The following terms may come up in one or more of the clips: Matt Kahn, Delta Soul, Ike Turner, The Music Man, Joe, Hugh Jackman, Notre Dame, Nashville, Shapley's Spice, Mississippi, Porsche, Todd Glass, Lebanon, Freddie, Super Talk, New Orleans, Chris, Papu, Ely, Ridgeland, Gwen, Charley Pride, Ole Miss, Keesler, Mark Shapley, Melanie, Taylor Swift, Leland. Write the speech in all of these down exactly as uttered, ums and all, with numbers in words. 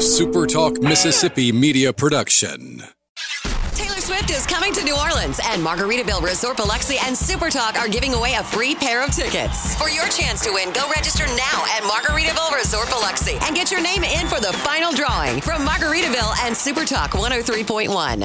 a Super Talk Mississippi media production. Taylor Swift is coming to New Orleans, and Margaritaville Resort Biloxi and Super Talk are giving away a free pair of tickets. For your chance to win, go register now at Margaritaville Resort Biloxi and get your name in for the final drawing from Margaritaville and Super Talk one oh three point one.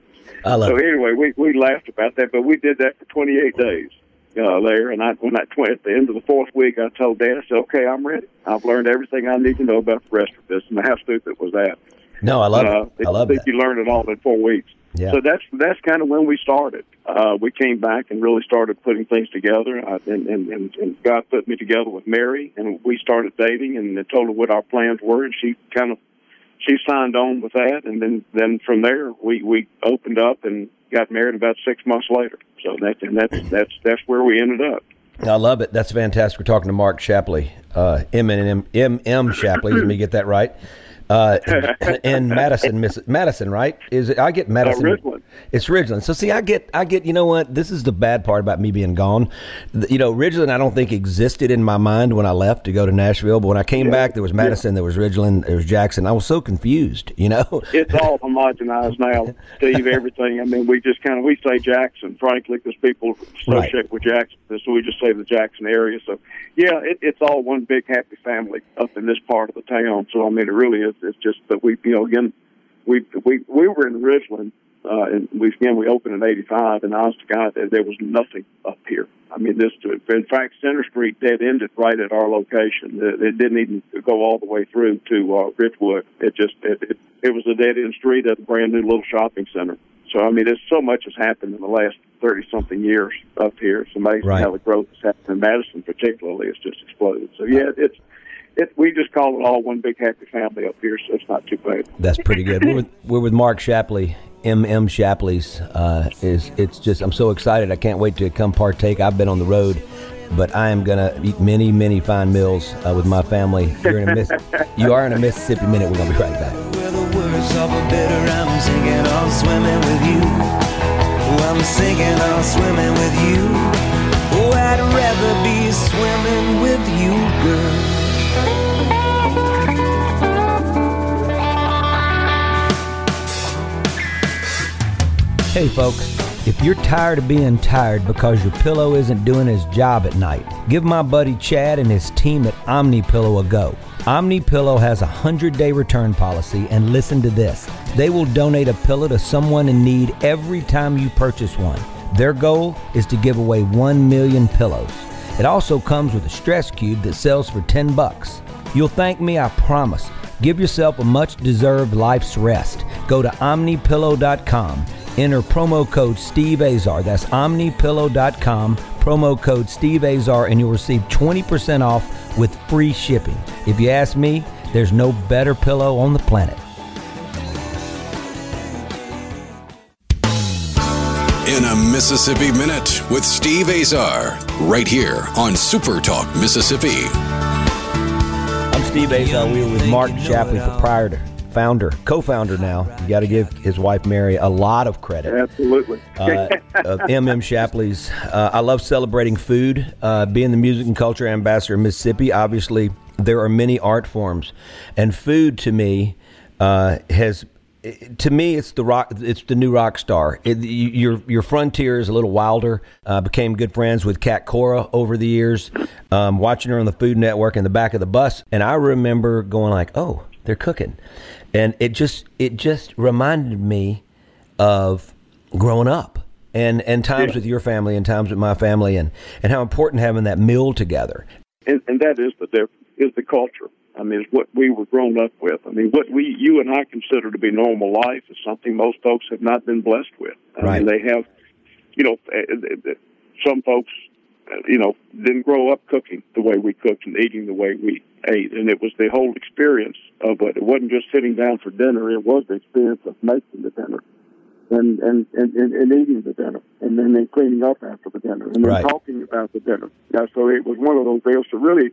I love so it. Anyway, we, we laughed about that, but we did that for twenty-eight days uh, there. And I, when I, at the end of the fourth week, I told Dad, I said, okay, I'm ready. I've learned everything I need to know about the restaurant business, and how stupid was that? No, I love uh, it. I love it. I think that. You learned it all in four weeks. Yeah. So that's that's kind of when we started. Uh, we came back and really started putting things together, I, and, and, and God put me together with Mary, and we started dating, and I told her what our plans were, and she kind of she signed on with that, and then, then from there we, we opened up and got married about six months later. So that and that's that's that's where we ended up. I love it. That's fantastic. We're talking to Mark Shapley, uh, M and M M M Shapley. Let me get that right. uh, in Madison, Miss Madison, right? Is it, I get Madison. Uh, Ridgeland. It's Ridgeland. So see, I get, I get. You know what? This is the bad part about me being gone. You know, Ridgeland, I don't think existed in my mind when I left to go to Nashville. But when I came yeah. back, there was Madison, yeah. there was Ridgeland, there was Jackson. I was so confused. You know, it's all homogenized now, Steve. Everything. I mean, we just kind of we say Jackson, frankly, because people associate right. with Jackson, so we just say the Jackson area. So yeah, it, it's all one big happy family up in this part of the town. So I mean, it really is. It's just that we, you know, again, we we we were in Ridgeland, uh, and we again we opened in eighty-five, and honest to God, there was nothing up here. I mean, this in fact, Center Street dead ended right at our location. It, it didn't even go all the way through to uh, Ridgewood. It just it, it it was a dead end street at a brand new little shopping center. So I mean, there's so much has happened in the last thirty-something years up here. It's amazing right. how the growth has happened in Madison, particularly. It's just exploded. So yeah, it's it. We just call it all one big happy family up here, so it's not too bad. That's pretty good. We're with, we're with Mark Shapley, M M. Shapley's. Uh, is it's just I'm so excited. I can't wait to come partake. I've been on the road, but I am gonna eat many, many fine meals uh, with my family. You're in a Miss, you are in a Mississippi Minute. We're gonna be right back. Of a bitter, I'm singing, I'm swimming with you. Oh, I'm singing, I'm swimming with you. Oh, I'd rather be swimming with you, girl. Hey, folks, if you're tired of being tired because your pillow isn't doing his job at night, give my buddy Chad and his team at OmniPillow a go. OmniPillow has a one hundred day return policy, and listen to this. They will donate a pillow to someone in need every time you purchase one. Their goal is to give away one million pillows. It also comes with a stress cube that sells for ten bucks. You'll thank me, I promise. Give yourself a much-deserved life's rest. Go to omni pillow dot com. Enter promo code Steve Azar. That's omni pillow dot com. Promo code Steve Azar, and you'll receive twenty percent off with free shipping. If you ask me, there's no better pillow on the planet. In a Mississippi Minute with Steve Azar, right here on Super Talk Mississippi. I'm Steve Azar. We're with Mark Shapley, proprietor, founder, co-founder now. You got to give his wife Mary a lot of credit. Absolutely. uh, of M M. Shapley's. Uh, I love celebrating food. Uh, being the music and culture ambassador of Mississippi, obviously there are many art forms, and food to me uh, has. To me, it's the rock. It's the new rock star. It, your your frontier is a little wilder. Uh, became good friends with Kat Cora over the years, um, watching her on the Food Network in the back of the bus, and I remember going like, "Oh, they're cooking." And it just it just reminded me of growing up and, and times yeah. with your family and times with my family and, and how important having that meal together. And, and that is the is the culture. I mean, it's what we were grown up with. I mean, what we you and I consider to be normal life is something most folks have not been blessed with. I right. mean, they have, you know, some folks, you know, didn't grow up cooking the way we cooked and eating the way we ate. And it was the whole experience of it. It wasn't just sitting down for dinner. It was the experience of making the dinner and, and, and, and eating the dinner and then, then cleaning up after the dinner and then right. talking about the dinner. Yeah, so it was one of those deals to really,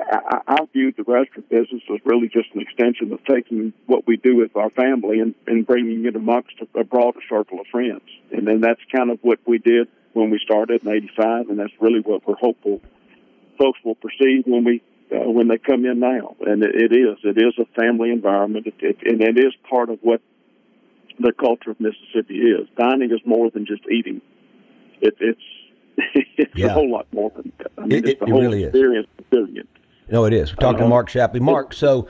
I, I viewed the restaurant business as really just an extension of taking what we do with our family and, and bringing it amongst a broader circle of friends. And then that's kind of what we did when we started in eighty-five, and that's really what we're hopeful folks will perceive when we uh, when they come in now. And it, it is it is a family environment, it, it, and it is part of what the culture of Mississippi is. Dining is more than just eating. It, it's it's yeah. a whole lot more than that. I mean, it, it's the it whole really experience is. Of doing it. No, it is. We're talking uh-huh. to Mark Shapley. Mark, so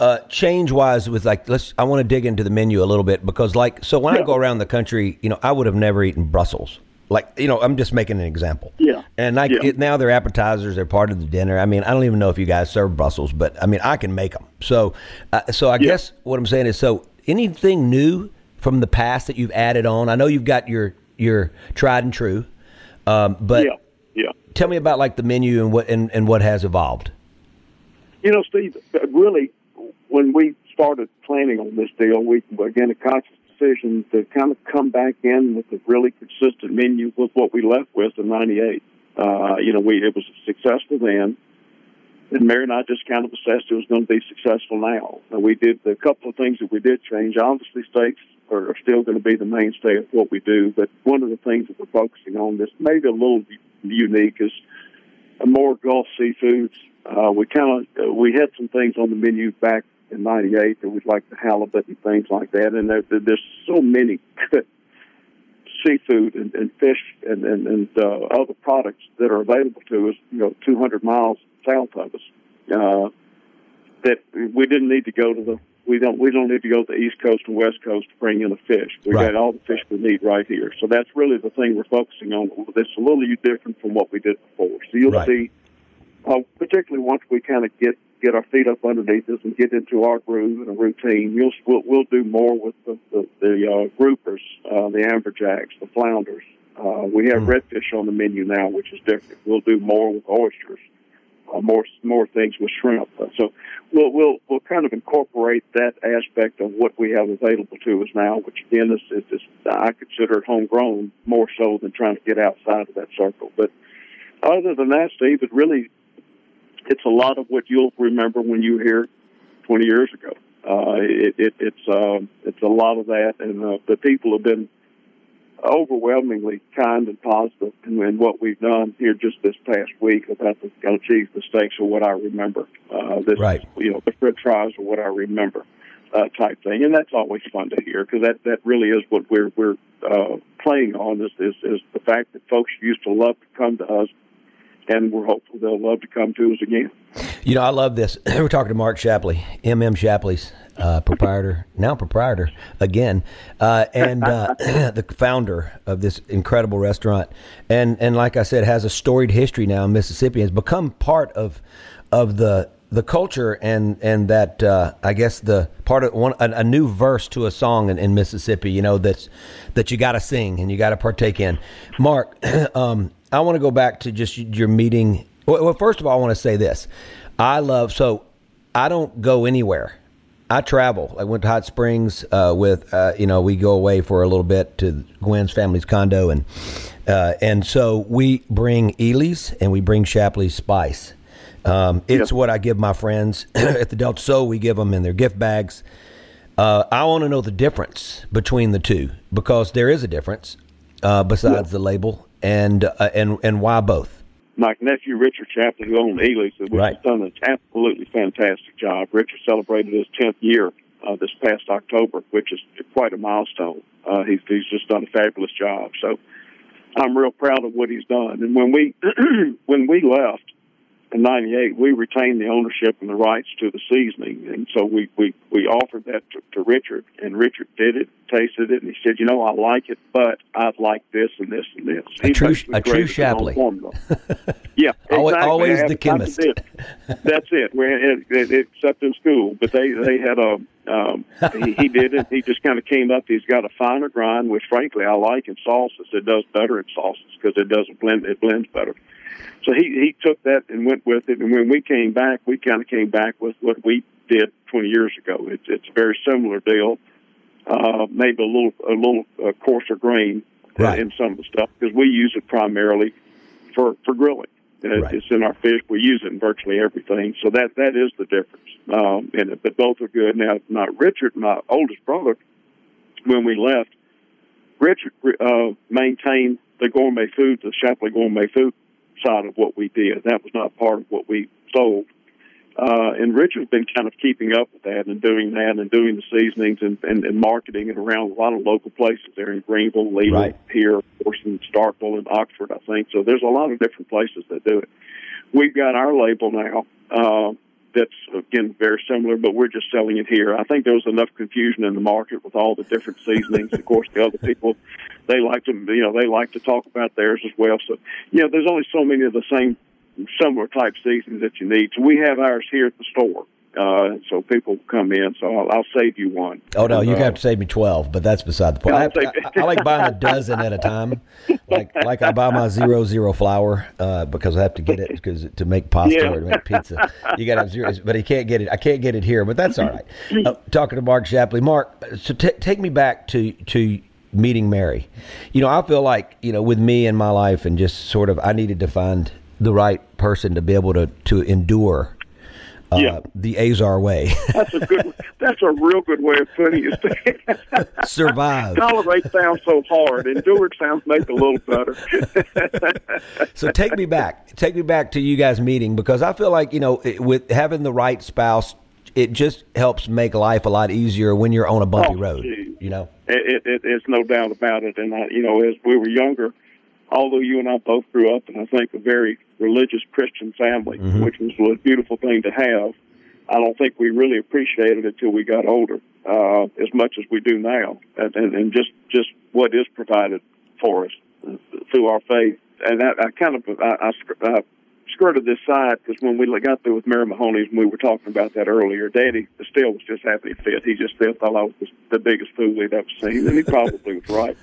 uh, change-wise, with like, let's. I want to dig into the menu a little bit because, like, so when yeah. I go around the country, you know, I would have never eaten Brussels. Like, you know, I'm just making an example. Yeah. And like yeah. it, now they're appetizers. They're part of the dinner. I mean, I don't even know if you guys serve Brussels, but I mean, I can make them. So, uh, so I yeah. guess what I'm saying is, so anything new from the past that you've added on? I know you've got your, your tried and true, um, but yeah. Yeah. tell me about like the menu and what, and, and what has evolved. You know, Steve, really, when we started planning on this deal, we began a conscious decision to kind of come back in with a really consistent menu with what we left with in ninety-eight. Uh, you know, we it was successful then. And Mary and I just kind of assessed it was going to be successful now. And we did a couple of things that we did change. Obviously, steaks are still going to be the mainstay of what we do, but one of the things that we're focusing on that's maybe a little unique is more Gulf seafoods. Uh, we kind of uh, we had some things on the menu back in ninety-eight that we'd like the halibut and things like that, and there, there's so many good seafood and, and fish and, and, and uh, other products that are available to us, you know, two hundred miles south of us, uh, that we didn't need to go to the, we don't we don't need to go to the East Coast and West Coast to bring in the fish. We right. got all the fish we need right here. So that's really the thing we're focusing on. That's a little different from what we did before. So you'll right. see, uh, particularly once we kind of get, get our feet up underneath us and get into our groove and a routine, you'll, we'll, we'll do more with the, the, the uh, groupers, uh, the amberjacks, the flounders. Uh, we have mm. redfish on the menu now, which is different. We'll do more with oysters. Uh, more more things with shrimp, uh, so we'll we'll we'll kind of incorporate that aspect of what we have available to us now, which again is, is, is I consider it homegrown more so than trying to get outside of that circle. But other than that, Steve, it really it's a lot of what you'll remember when you were here twenty years ago. Uh, it, it, it's um, it's a lot of that, and uh, the people have been overwhelmingly kind and positive in what we've done here just this past week about the, you know, geez, the steaks are what I remember. Uh, this, right. You know, the french fries are what I remember uh, type thing. And that's always fun to hear because that, that really is what we're we're uh, playing on is, is, is the fact that folks used to love to come to us, and we're hopeful they'll love to come to us again. You know, I love this. We're talking to Mark Shapley, M M. Shapley's uh, proprietor, now proprietor again, uh, and uh, the founder of this incredible restaurant. And and like I said, has a storied history now in Mississippi. Has become part of of the the culture and and that uh, I guess the part of one a, a new verse to a song in, in Mississippi. You know, that's that you got to sing and you got to partake in. Mark. um, I want to go back to just your meeting. Well, first of all, I want to say this. I love, so I don't go anywhere. I travel. I went to Hot Springs uh, with, uh, you know, we go away for a little bit to Gwen's family's condo. And uh, and so we bring Ely's and we bring Shapley's Spice. Um, it's yeah. what I give my friends at the Delta. So we give them in their gift bags. Uh, I want to know the difference between the two because there is a difference uh, besides yeah. the label. And uh, and and why both? My nephew Richard Chaplin, who owned Ely, so we've right. done an absolutely fantastic job. Richard celebrated his tenth year uh, this past October, which is quite a milestone. Uh, he's he's just done a fabulous job. So I'm real proud of what he's done. And when we when we left in ninety-eight, we retained the ownership and the rights to the seasoning, and so we we, we offered that to, to Richard, and Richard did it, tasted it, and he said, you know, I like it, but I'd like this and this and this. A true, a true Shapley. yeah, exactly. Always the chemist. It. That's it. It, it, except in school, but they they had a um, he, he did it. He just kind of came up. He's got a finer grind, which frankly I like in sauces. It does better in sauces because it doesn't blend. It blends better. So he, he took that and went with it, and when we came back, we kind of came back with what we did twenty years ago. It's it's a very similar deal, uh, maybe a little a little uh, coarser grain right. in some of the stuff because we use it primarily for for grilling. It, right. It's in our fish. We use it in virtually everything. So that that is the difference um, in it. But both are good. Now, now Richard, my oldest brother, when we left, Richard uh, maintained the gourmet food, the Shapley gourmet food. Side of what we did. That was not part of what we sold. Uh, and Richard's been kind of keeping up with that and doing that and doing the seasonings and, and, and marketing it around a lot of local places there in Greenville, Leland, right. here, of course, in Starkville and Oxford, I think. So there's a lot of different places that do it. We've got our label now uh, that's, again, very similar, but we're just selling it here. I think there was enough confusion in the market with all the different seasonings. Of course, the other people... They like to, you know, they like to talk about theirs as well. So, you know, there's only so many of the same, similar type seasons that you need. So we have ours here at the store. Uh, so people come in. So I'll, I'll save you one. Oh no, you uh, have to save me twelve, but that's beside the point. I, have, I, I like buying a dozen at a time. Like like I buy my zero zero flour uh, because I have to get it because to make pasta yeah. or to make pizza. You got to have zero, but I can't get it. I can't get it here, but that's all right. Uh, talking to Mark Shapley, Mark. So t- take me back to to. meeting Mary. You know, I feel like, you know, with me and my life and just sort of, I needed to find the right person to be able to, to endure uh, yeah. the Azar way. That's a good. That's a real good way of putting it. Survive. Tolerate sounds so hard. Endure sounds make a little better. So take me back. Take me back to you guys meeting, because I feel like, you know, it, with having the right spouse, it just helps make life a lot easier when you're on a bumpy oh, road. Geez. You know, it, it, it's no doubt about it. And I, you know, as we were younger, although you and I both grew up in, I think, a very religious Christian family, mm-hmm. which was a beautiful thing to have, I don't think we really appreciated it till we got older, uh, as much as we do now, and, and, and just, just what is provided for us through our faith. And I, I kind of I, I, I skirted this side, because when we got through with Mary Mahoney's, and we were talking about that earlier, Daddy still was just happy to fit. He just still thought I was the biggest fool he'd ever seen, and he probably was right.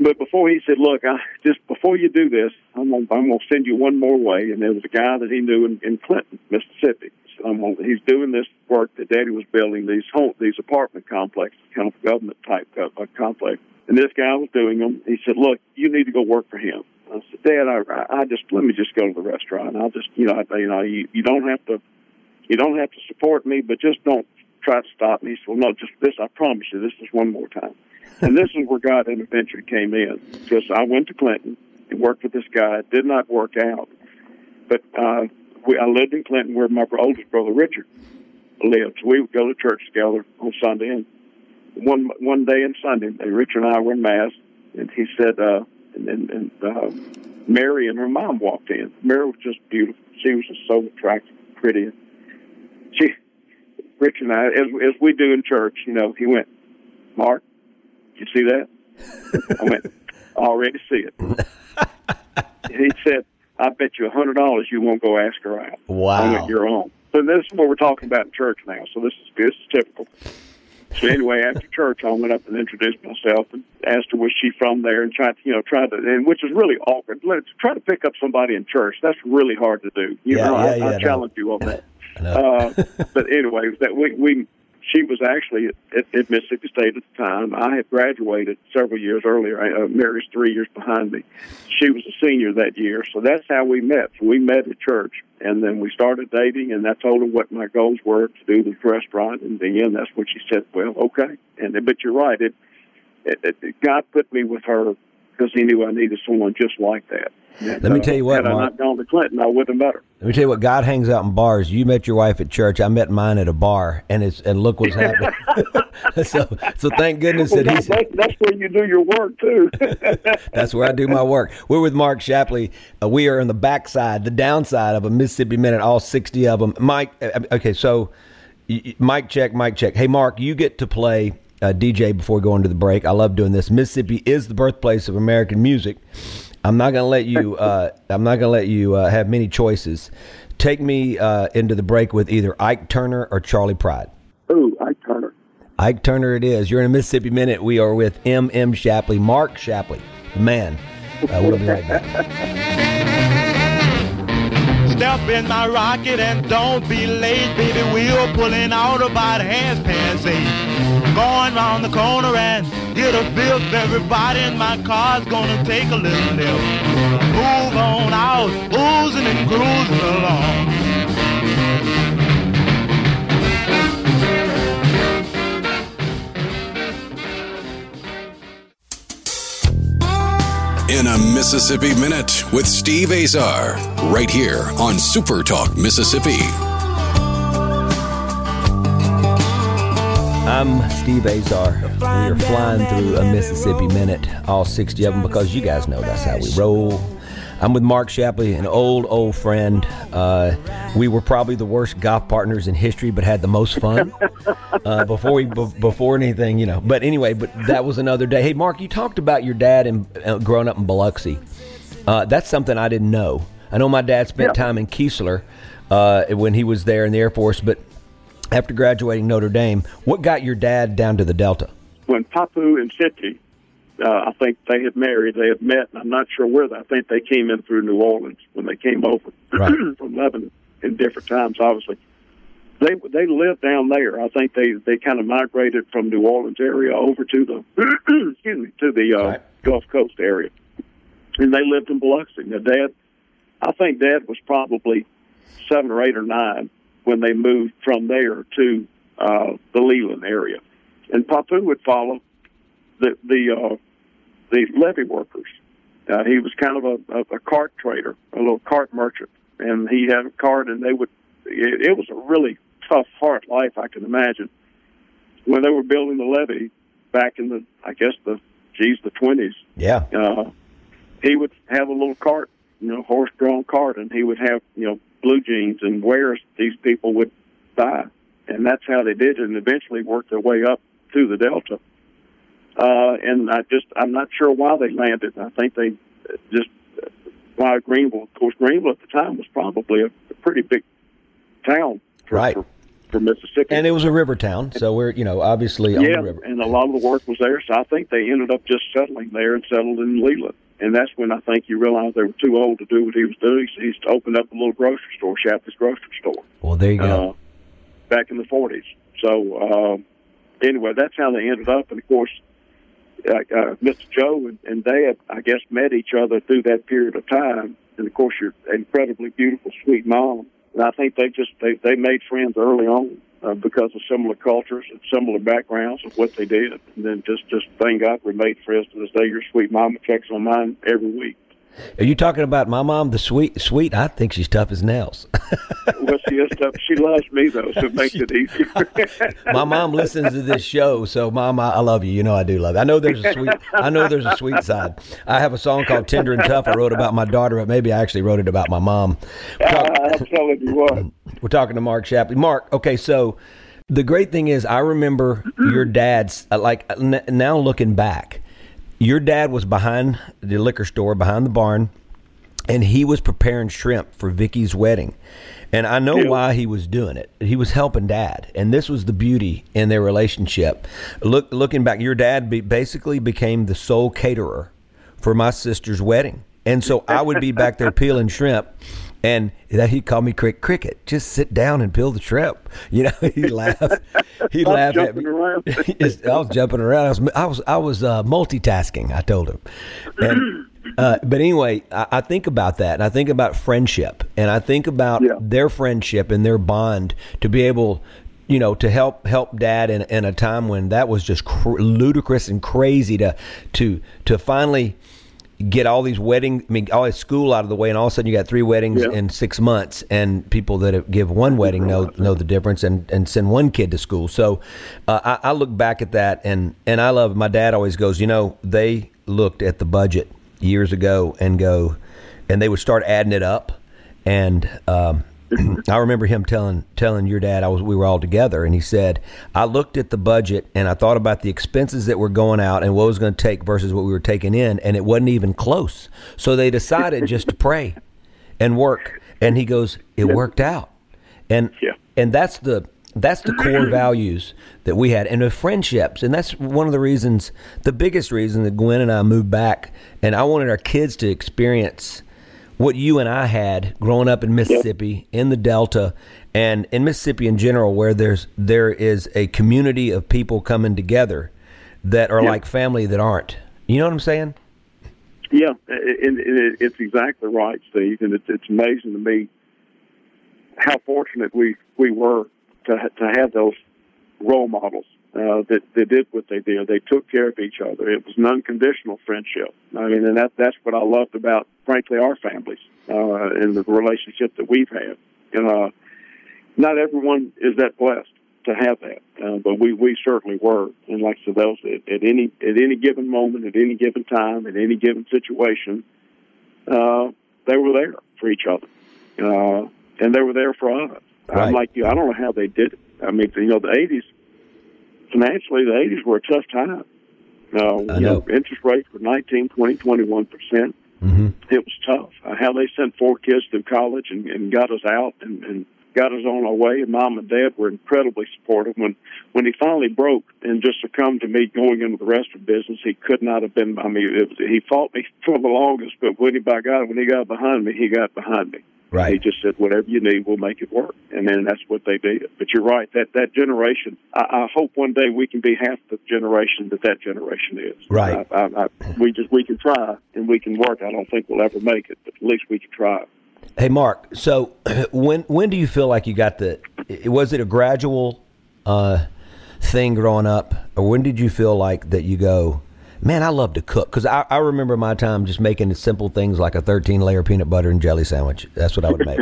But before he said, look, I, just before you do this, I'm going I'm to send you one more way. And there was a guy that he knew in, in Clinton, Mississippi. So I'm gonna, he's doing this work that Daddy was building, these home, these apartment complexes, kind of government-type uh, complex. And this guy was doing them. He said, look, you need to go work for him. I said, Dad, I, I just let me just go to the restaurant. I'll just, you know, I, you know, you, you don't have to, you don't have to support me, but just don't try to stop me. He said, well, no, just this, I promise you, this is one more time. And this is where God intervention came in, because I went to Clinton and worked with this guy. It did not work out. But uh, we, I lived in Clinton where my oldest brother, Richard, lived. So we would go to church together on Sunday. And one one day in Sunday, Richard and I were in Mass, and he said, uh, and, and, and uh, Mary and her mom walked in. Mary was just beautiful. She was just so attractive, pretty. She, Richard and I, as, as we do in church, you know, he went, Mark, you see that? I went, I already see it. He said, I bet you one hundred dollars you won't go ask her out. Wow. I went, you're on. So this is what we're talking about in church now. So this is, this is typical. So anyway, after church, I went up and introduced myself and asked her, was she from there? And tried to, you know, tried to, and which is really awkward. Let's try to pick up somebody in church. That's really hard to do. You yeah, know, yeah, I, yeah, I challenge no. you on that. uh, but anyway, that we, we, she was actually at, at Mississippi State at the time. I had graduated several years earlier. Uh, Mary's three years behind me. She was a senior that year, so that's how we met. So we met at church, and then we started dating, and I told her what my goals were to do this restaurant, and in the end, that's when she said, well, okay. And but you're right. It, it, it God put me with her because he knew I needed someone just like that. And Let me uh, tell you what, had Mark, I not gone to Clinton, I would have met her. Let me tell you what, God hangs out in bars. You met your wife at church. I met mine at a bar, and it's and look what's happening. so, so thank goodness well, that he's... That, that's where you do your work, too. That's where I do my work. We're with Mark Shapley. Uh, we are on the backside, the downside of a Mississippi Minute, all sixty of them. Mike, okay, so mic check, mic check. Hey, Mark, you get to play... Uh, D J before going to the break. I love doing this. Mississippi is the birthplace of American music. I'm not going to let you. Uh, I'm not going to let you uh, have many choices. Take me uh, into the break with either Ike Turner or Charley Pride. Ooh, Ike Turner. Ike Turner, it is. You're in a Mississippi Minute. We are with M M. Shapley, Mark Shapley, the man. Uh, we'll be right back. Step in my rocket and don't be late, baby. We're pulling out about half past eight. Going round the corner and get a bill. Everybody in my car's gonna take a little dip. Move on out, oozing and cruising along. In a Mississippi Minute with Steve Azar, right here on Super Talk Mississippi. I'm Steve Azar. We are flying through a Mississippi Minute, all sixty of them, because you guys know that's how we roll. I'm with Mark Shapley, an old, old friend. Uh, we were probably the worst golf partners in history, but had the most fun uh, before we, b- before anything, you know. But anyway, but that was another day. Hey, Mark, you talked about your dad and uh, growing up in Biloxi. Uh, that's something I didn't know. I know my dad spent yeah. time in Keesler uh, when he was there in the Air Force, but after graduating Notre Dame, what got your dad down to the Delta? When Papu and City, uh, I think they had married, they had met, and I'm not sure where. They, I think they came in through New Orleans when they came over right. from Lebanon in different times, obviously. They they lived down there. I think they, they kind of migrated from New Orleans area over to the excuse me to the uh, right. Gulf Coast area, and they lived in Biloxi. Now, Dad, I think Dad was probably seven or eight or nine. when they moved from there to uh, the Leland area. And Papu would follow the the, uh, the levee workers. Uh, he was kind of a, a, a cart trader, a little cart merchant, and he had a cart, and they would. It, it was a really tough, hard life, I can imagine. When they were building the levee back in the, I guess the, geez, the twenties. Yeah. Uh, he would have a little cart, you know, horse-drawn cart, and he would have, you know, blue jeans and wares these people would buy, and that's how they did it, and eventually worked their way up through the Delta. Uh, and I just, I'm not sure why they landed. I think they just, why Greenville, of course, Greenville at the time was probably a, a pretty big town for, right. for, for Mississippi. And it was a river town, so we're, you know, obviously on yeah, the river. Yeah, and a lot of the work was there, so I think they ended up just settling there and settled in Leland. And that's when I think you realized they were too old to do what he was doing. So he opened up a little grocery store, Shapley's grocery store. Well, there you go. Uh, back in the forties. So, uh, anyway, that's how they ended up. And, of course, Uh, uh, Mister Joe and, and Dad, I guess, met each other through that period of time. And, of course, your incredibly beautiful, sweet mom. And I think they just they, they made friends early on uh, because of similar cultures and similar backgrounds of what they did. And then just, just thank God we made friends to this day. Your sweet mama checks on mine every week. Are you talking about my mom, the sweet? Sweet, I think she's tough as nails. Well, she is tough. She loves me, though, so it makes it easier. My mom listens to this show, so Mom, I, I love you. You know I do love you. I know there's a sweet. I know there's a sweet side. I have a song called "Tender and Tough" I wrote about my daughter, but maybe I actually wrote it about my mom. We're talk- uh, I'm telling you what. We're talking to Mark Shapley. Mark, okay, so the great thing is I remember your dad's. Like n- now, looking back. Your dad was behind the liquor store, behind the barn, and he was preparing shrimp for Vicky's wedding. And I know yeah. why he was doing it. He was helping Dad, and this was the beauty in their relationship. Look, looking back, your dad be, basically became the sole caterer for my sister's wedding. And so I would be back there peeling shrimp, and he'd call me Crick Cricket. Just sit down and peel the shrimp. You know, he laughed. He I'm laughed at me. I was jumping around. I was I was I was uh, multitasking. I told him. And, uh, but anyway, I, I think about that, and I think about friendship, and I think about yeah. their friendship and their bond to be able, you know, to help help Dad in, in a time when that was just cr- ludicrous and crazy to to to finally. Get all these wedding, I mean, all this school out of the way, and all of a sudden you got three weddings yeah. in six months, and people that give one wedding know know the difference, and, and send one kid to school. So uh, I, I look back at that, and and I love. My dad always goes, you know, they looked at the budget years ago and go, and they would start adding it up, and um, I remember him telling telling your dad, I was we were all together, and he said, I looked at the budget and I thought about the expenses that were going out and what it was going to take versus what we were taking in, and it wasn't even close. So they decided just to pray and work. And he goes, it yeah. worked out. And yeah. and that's the that's the core values that we had, and the friendships. And that's one of the reasons, the biggest reason that Gwen and I moved back, and I wanted our kids to experience what you and I had growing up in Mississippi, in the Delta, and in Mississippi in general, where there's there is a community of people coming together that are yeah. like family that aren't. You know what I'm saying? Yeah, and it's exactly right, Steve. And it's amazing to me how fortunate we, we were to to have those role models uh, that they did what they did. They took care of each other. It was an unconditional friendship. I mean, and that that's what I loved about, frankly, our families uh, and the relationship that we've had. And, uh, not everyone is that blessed to have that, uh, but we, we certainly were. And like I said, those, at, at any at any given moment, at any given time, at any given situation, uh, they were there for each other, uh, and they were there for us. Right. I'm like you. I don't know how they did it. I mean, you know, the eighties, financially, the eighties were a tough time. Uh, you know. know, interest rates were nineteen, twenty, twenty-one percent. Mm-hmm. It was tough. Uh, how they sent four kids through college and, and got us out and, and got us on our way. And Mom and Dad were incredibly supportive. When when he finally broke and just succumbed to me going into the restaurant business, he could not have been, I mean, it was, he fought me for the longest, but when he, by God, when he got behind me, he got behind me. Right. He just said, whatever you need, we'll make it work. And then that's what they did. But you're right, that that generation, I, I hope one day we can be half the generation that that generation is. Right. I, I, I, we just we can try, and we can work. I don't think we'll ever make it, but at least we can try. Hey, Mark, so when when do you feel like you got the – was it a gradual uh, thing growing up? Or when did you feel like that you go, man, I love to cook? Because I, I remember my time just making the simple things like a thirteen-layer peanut butter and jelly sandwich. That's what I would make.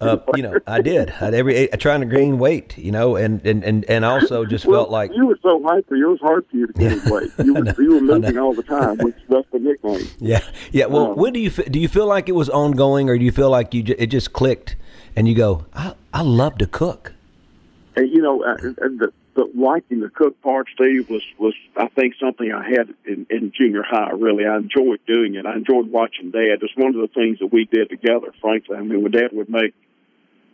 uh, you know, I did. I'd every, I trying to gain weight, you know, and, and, and, and also just well, felt like – you were so hyper. It was hard for you to gain yeah. weight. You were, you were moving all the time, which that's the nickname. Yeah. Yeah. Well, um, when do you – do you feel like it was ongoing, or do you feel like you j- it just clicked and you go, I, I love to cook? And, you know, and, and the – But liking the cook part, Steve, was, was I think, something I had in, in junior high, really. I enjoyed doing it. I enjoyed watching Dad. It's one of the things that we did together, frankly. I mean, when Dad would make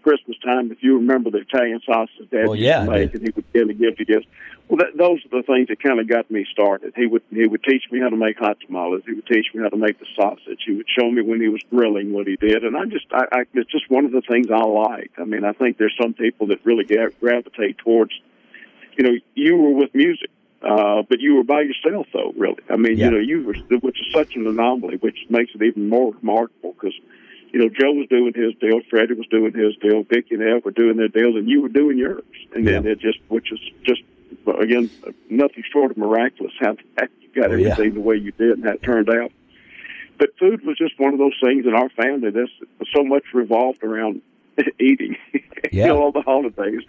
Christmas time, if you remember the Italian sausage Dad well, used yeah, to make, and he would get to give to guests. Well, that, those are the things that kind of got me started. He would he would teach me how to make hot tamales. He would teach me how to make the sausage. He would show me when he was grilling what he did, and I just I, I it's just one of the things I liked. I mean, I think there's some people that really gravitate towards. You know, you were with music, uh, but you were by yourself, though, really. I mean, yeah. you know, you were, which is such an anomaly, which makes it even more remarkable because, you know, Joe was doing his deal, Freddie was doing his deal, Vicky and Ev were doing their deals, and you were doing yours. And yeah. then it just, which is just, again, nothing short of miraculous how you got oh, everything yeah. the way you did and how it turned out. But food was just one of those things in our family that's so much revolved around eating, yeah. you know, all the holidays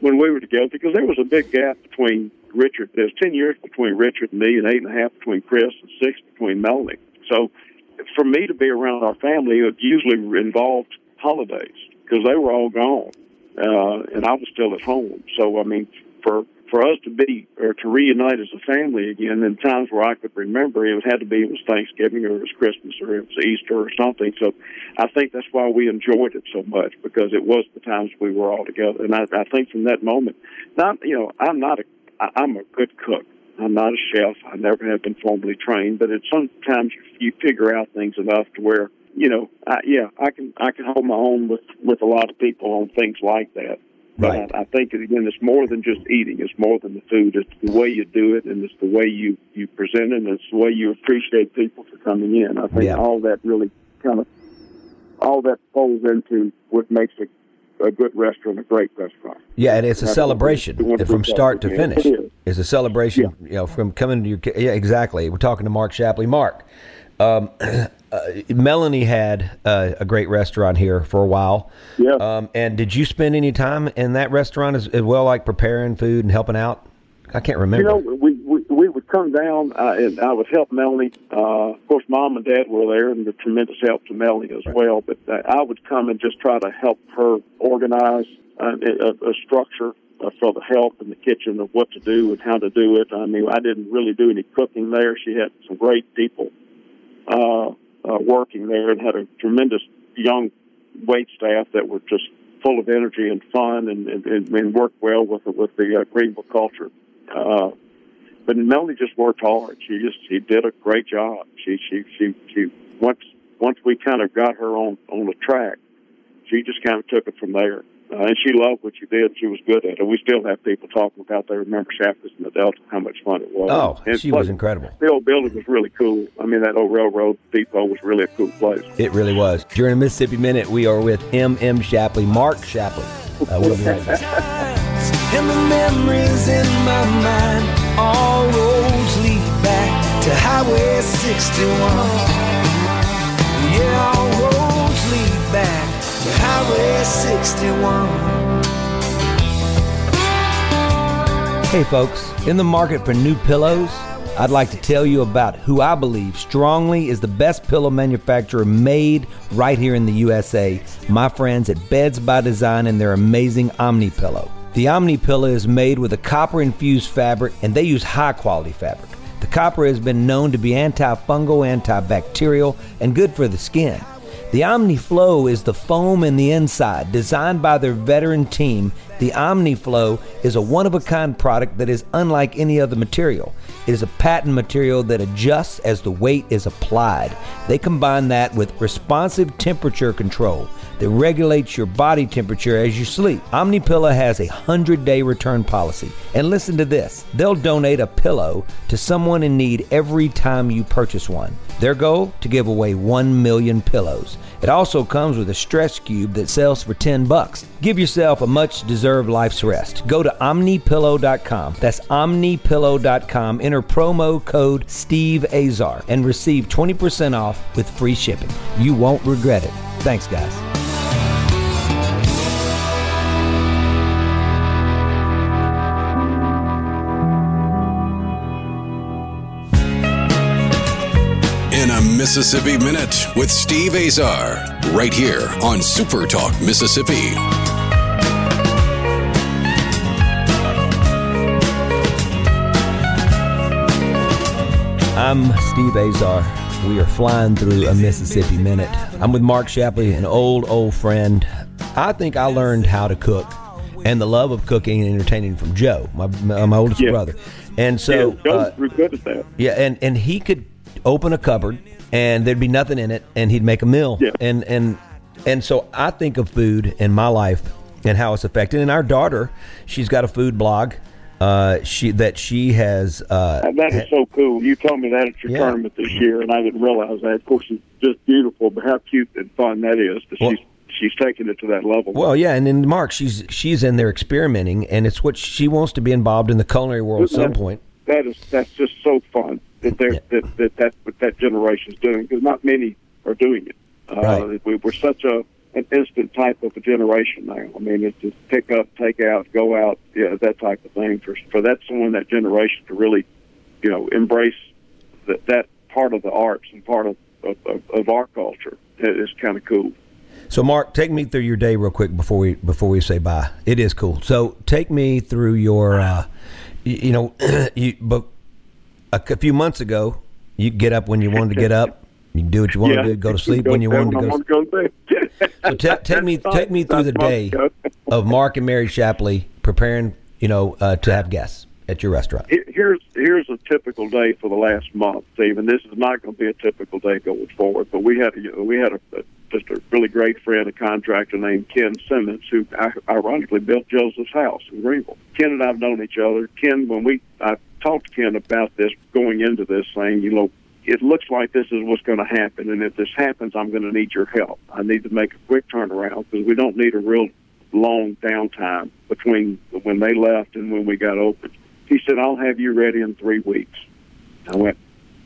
when we were together, because there was a big gap between Richard. There's ten years between Richard and me, and eight and a half between Chris, and six between Melanie. So, for me to be around our family, it usually involved holidays because they were all gone, uh, and I was still at home. So, I mean, for for us to be or to reunite as a family again in times where I could remember, it had to be it was Thanksgiving or it was Christmas or it was Easter or something. So I think that's why we enjoyed it so much, because it was the times we were all together. And I, I think from that moment, not you know, I'm not a, I, I'm a good cook. I'm not a chef. I never have been formally trained, but it sometimes you, you figure out things enough to where you know, I, yeah, I can I can hold my own with with a lot of people on things like that. Right. But I, I think, again, it's more than just eating. It's more than the food. It's the way you do it, and it's the way you, you present it, and it's the way you appreciate people for coming in. I think yeah. all that really kind of, all that folds into what makes a, a good restaurant a great restaurant. Yeah, and it's a I celebration from start to finish. It is. It's a celebration, yeah. you know, from coming to your – yeah, exactly. We're talking to Mark Shapley. Mark, um, Uh, Melanie had uh, a great restaurant here for a while. Yeah. Um, and did you spend any time in that restaurant as, as well, like preparing food and helping out? I can't remember. You know, we we, we would come down uh, and I would help Melanie. Uh, of course, Mom and Dad were there and the tremendous help to Melanie as right. well. But uh, I would come and just try to help her organize uh, a, a structure for the help in the kitchen of what to do and how to do it. I mean, I didn't really do any cooking there. She had some great people. Uh, Uh, working there and had a tremendous young wait staff that were just full of energy and fun and, and, and worked well with the, with the uh, Greenville culture. Uh, but Melanie just worked hard. She just she did a great job. She she she, she once once we kind of got her on on the track, she just kind of took it from there. Uh, and she loved what she did. She was good at it. We still have people talking about they remember Shapley's and the Delta, how much fun it was. Oh, and she plus, was incredible. The old building was really cool. I mean, that old railroad depot was really a cool place. It really was. During the Mississippi Minute, we are with M M. Shapley, Mark Shapley. Uh, we'll be right back. And the memories in my mind, all roads lead back to Highway sixty-one. Yeah, all roads lead back. Highway sixty-one. Hey folks, in the market for new pillows? I'd like to tell you about who I believe strongly is the best pillow manufacturer made right here in the U S A, my friends at Beds by Design and their amazing OmniPillow. The OmniPillow is made with a copper-infused fabric, and they use high-quality fabric. The copper has been known to be antifungal, antibacterial, and good for the skin. The OmniFlow is the foam in the inside, designed by their veteran team. The OmniFlow is a one-of-a-kind product that is unlike any other material. It is a patent material that adjusts as the weight is applied. They combine that with responsive temperature control that regulates your body temperature as you sleep. OmniPillow has a one hundred day return policy. And listen to this. They'll donate a pillow to someone in need every time you purchase one. Their goal? To give away one million pillows. It also comes with a stretch cube that sells for ten bucks. Give yourself a much-deserved life's rest. Go to Omni Pillow dot com. That's Omni Pillow dot com. Enter promo code Steve Azar and receive twenty percent off with free shipping. You won't regret it. Thanks, guys. In a Mississippi Minute with Steve Azar, right here on Super Talk Mississippi. I'm Steve Azar. We are flying through a Mississippi Minute. I'm with Mark Shapley, an old, old friend. I think I learned how to cook and the love of cooking and entertaining from Joe, my my oldest yeah. brother. And so, yeah, Joe's uh, good at that. Yeah, and, and he could open a cupboard and there'd be nothing in it and he'd make a meal. Yeah. And, and and so I think of food in my life and how it's affected. And our daughter, she's got a food blog uh, she that she has. Uh, that is so cool. You told me that at your yeah. tournament this year, and I didn't realize that. Of course, it's just beautiful, but how cute and fun that is that well, she's she's taking it to that level. Well, yeah, and then Mark, she's she's in there experimenting, and it's what she wants to be involved in the culinary world that, at some point. That is that's just so fun. That, yeah. that that that's what that generation is doing, because not many are doing it. Uh, right. we, we're such a an instant type of a generation now. I mean, it's just pick up, take out, go out, yeah, that type of thing. For for that someone that generation to really, you know, embrace that that part of the arts and part of of, of, of our culture is kind of cool. So, Mark, take me through your day real quick before we before we say bye. It is cool. So, take me through your, uh, you, you know, you but. A few months ago, you get up when you wanted to get up. You do what you want yeah. to do. Go to sleep go when you wanted to go to go sleep. So t- take me, take me through the day of Mark and Mary Shapley preparing, you know, uh, to have guests at your restaurant. Here's here's a typical day for the last month, Steve. And this is not going to be a typical day going forward. But we had a, we had a, a, just a really great friend, a contractor named Ken Simmons, who ironically built Joseph's house in Greenville. Ken and I've known each other. Ken, when we I talked to Ken about this going into this thing, you know, it looks like this is what's going to happen, and if this happens, I'm going to need your help. I need to make a quick turnaround because we don't need a real long downtime between when they left and when we got open. He said, I'll have you ready in three weeks. I went,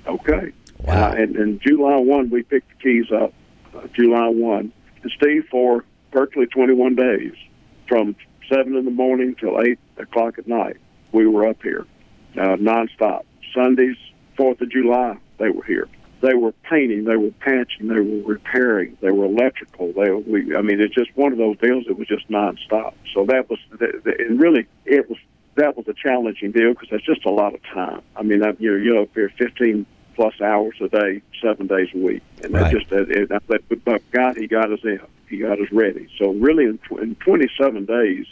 okay. Wow. Uh, and, and July first, we picked the keys up, uh, July first. And Steve, for virtually twenty-one days, from seven in the morning till eight o'clock at night, we were up here. Uh, nonstop. Sundays, fourth of July, they were here. They were painting, they were patching, they were repairing, they were electrical. They, were, we, I mean, it's just one of those deals that was just nonstop. So that was, the, the, and really, it was that was a challenging deal because that's just a lot of time. I mean, I, you know, you're up here fifteen plus hours a day, seven days a week, and right. that just, it, it, but, but God, he got us in, he got us ready. So really, in, in twenty-seven days.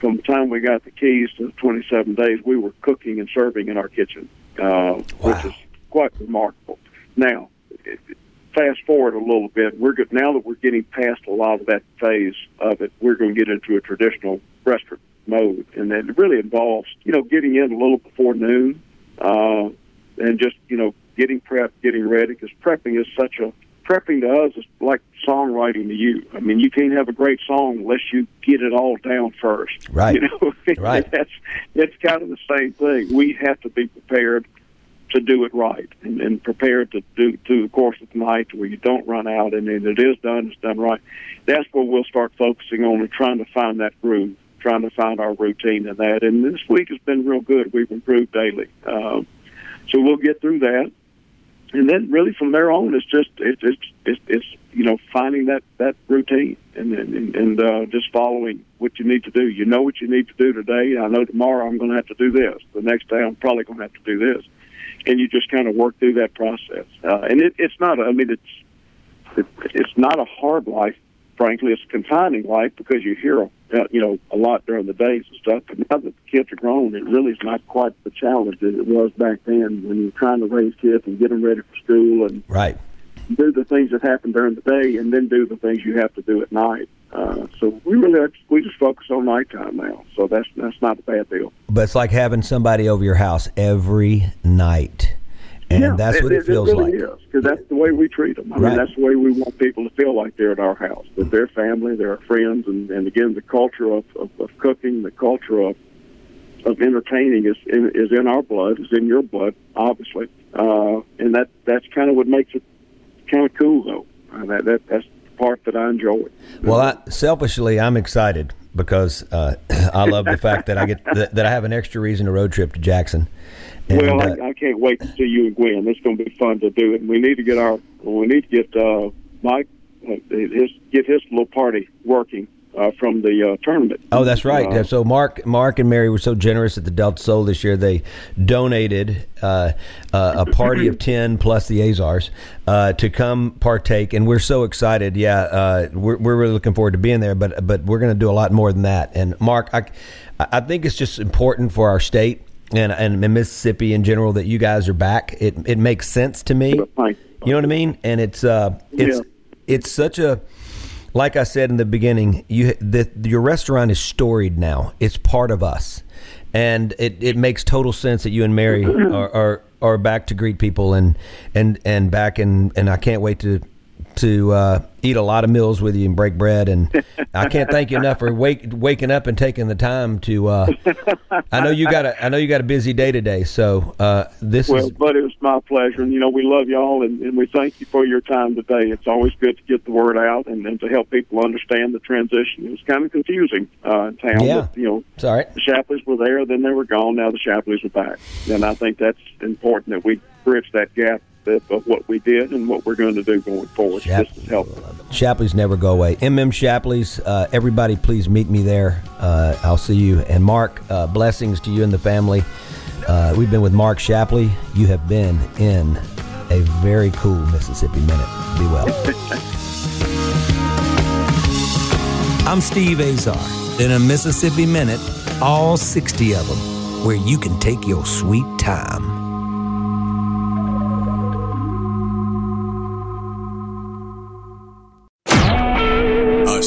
From the time we got the keys to the twenty-seven days, we were cooking and serving in our kitchen, uh, wow. which is quite remarkable. Now, fast forward a little bit. We're good, now that we're getting past a lot of that phase of it, we're going to get into a traditional restaurant mode, and that really involves, you know, getting in a little before noon, uh, and just, you know, getting prepped, getting ready, because prepping is such a Prepping to us is like songwriting to you. I mean, you can't have a great song unless you get it all down first. Right. You know, right. That's it's kind of the same thing. We have to be prepared to do it right, and, and prepared to do through the course of the night where you don't run out, and then it is done, it's done right. That's where we'll start focusing on and trying to find that groove, trying to find our routine in that. And this week has been real good. We've improved daily. Um, so we'll get through that. And then, really, from there on, it's just it's it's it's, it's you know finding that, that routine and and, and uh, just following what you need to do. You know what you need to do today. I know tomorrow I'm going to have to do this. The next day I'm probably going to have to do this, and you just kind of work through that process. Uh, and it, it's not. I mean, it's it, it's not a hard life. Frankly, it's a confining life because you hear uh, you know a lot during the days and stuff. But now that the kids are grown, it really is not quite the challenge that it was back then when you're trying to raise kids and get them ready for school and right. do the things that happen during the day and then do the things you have to do at night. Uh, so we really we just focus on nighttime now. So that's that's not a bad deal. But it's like having somebody over your house every night. And yeah, that's what it, it feels it really like. Because that's the way we treat them. I right. mean, that's the way we want people to feel like they're at our house, that they're family, they're friends. And, and again, the culture of, of, of cooking, the culture of of entertaining is in, is in our blood, is in your blood, obviously. Uh, and that that's kind of what makes it kind of cool, though. And that, that that's the part that I enjoy. Well, I, selfishly, I'm excited because uh, I love the fact that I get that, that I have an extra reason to road trip to Jackson. And, well, uh, I, I can't wait to see you and Gwen. It's going to be fun to do it. And we need to get our, we need to get uh, Mike, uh, his, get his little party working uh, from the uh, tournament. Oh, that's right. Uh, so Mark, Mark and Mary were so generous at the Delta Soul this year. They donated uh, uh, a party of ten plus the Azars uh, to come partake, and we're so excited. Yeah, uh, we're we're really looking forward to being there. But but we're going to do a lot more than that. And Mark, I I think it's just important for our state. And, and and Mississippi in general that you guys are back. It it makes sense to me. You know what I mean? And it's uh it's yeah. it's such a, like I said in the beginning, you the, your restaurant is storied now. It's part of us, and it, it makes total sense that you and Mary are, are are back to greet people and and and back and and I can't wait to. to uh, eat a lot of meals with you and break bread. And I can't thank you enough for wake, waking up and taking the time to, uh, I know you got a, I know you got a busy day today. So uh, this well, is. Well, but it was my pleasure. And, you know, we love y'all and, and we thank you for your time today. It's always good to get the word out and, and to help people understand the transition. It was kind of confusing uh, in town. Yeah. But, you know, it's all right. The Shapleys were there, then they were gone. Now the Shapleys are back. And I think that's important that we bridge that gap of what we did and what we're going to do going forward. Shap- this is helpful. Shapley's never go away. M M. Shapley's, uh, everybody please meet me there. Uh, I'll see you. And Mark, uh, blessings to you and the family. Uh, we've been with Mark Shapley. You have been in a very cool Mississippi Minute. Be well. I'm Steve Azar. In a Mississippi Minute, all sixty of them, where you can take your sweet time.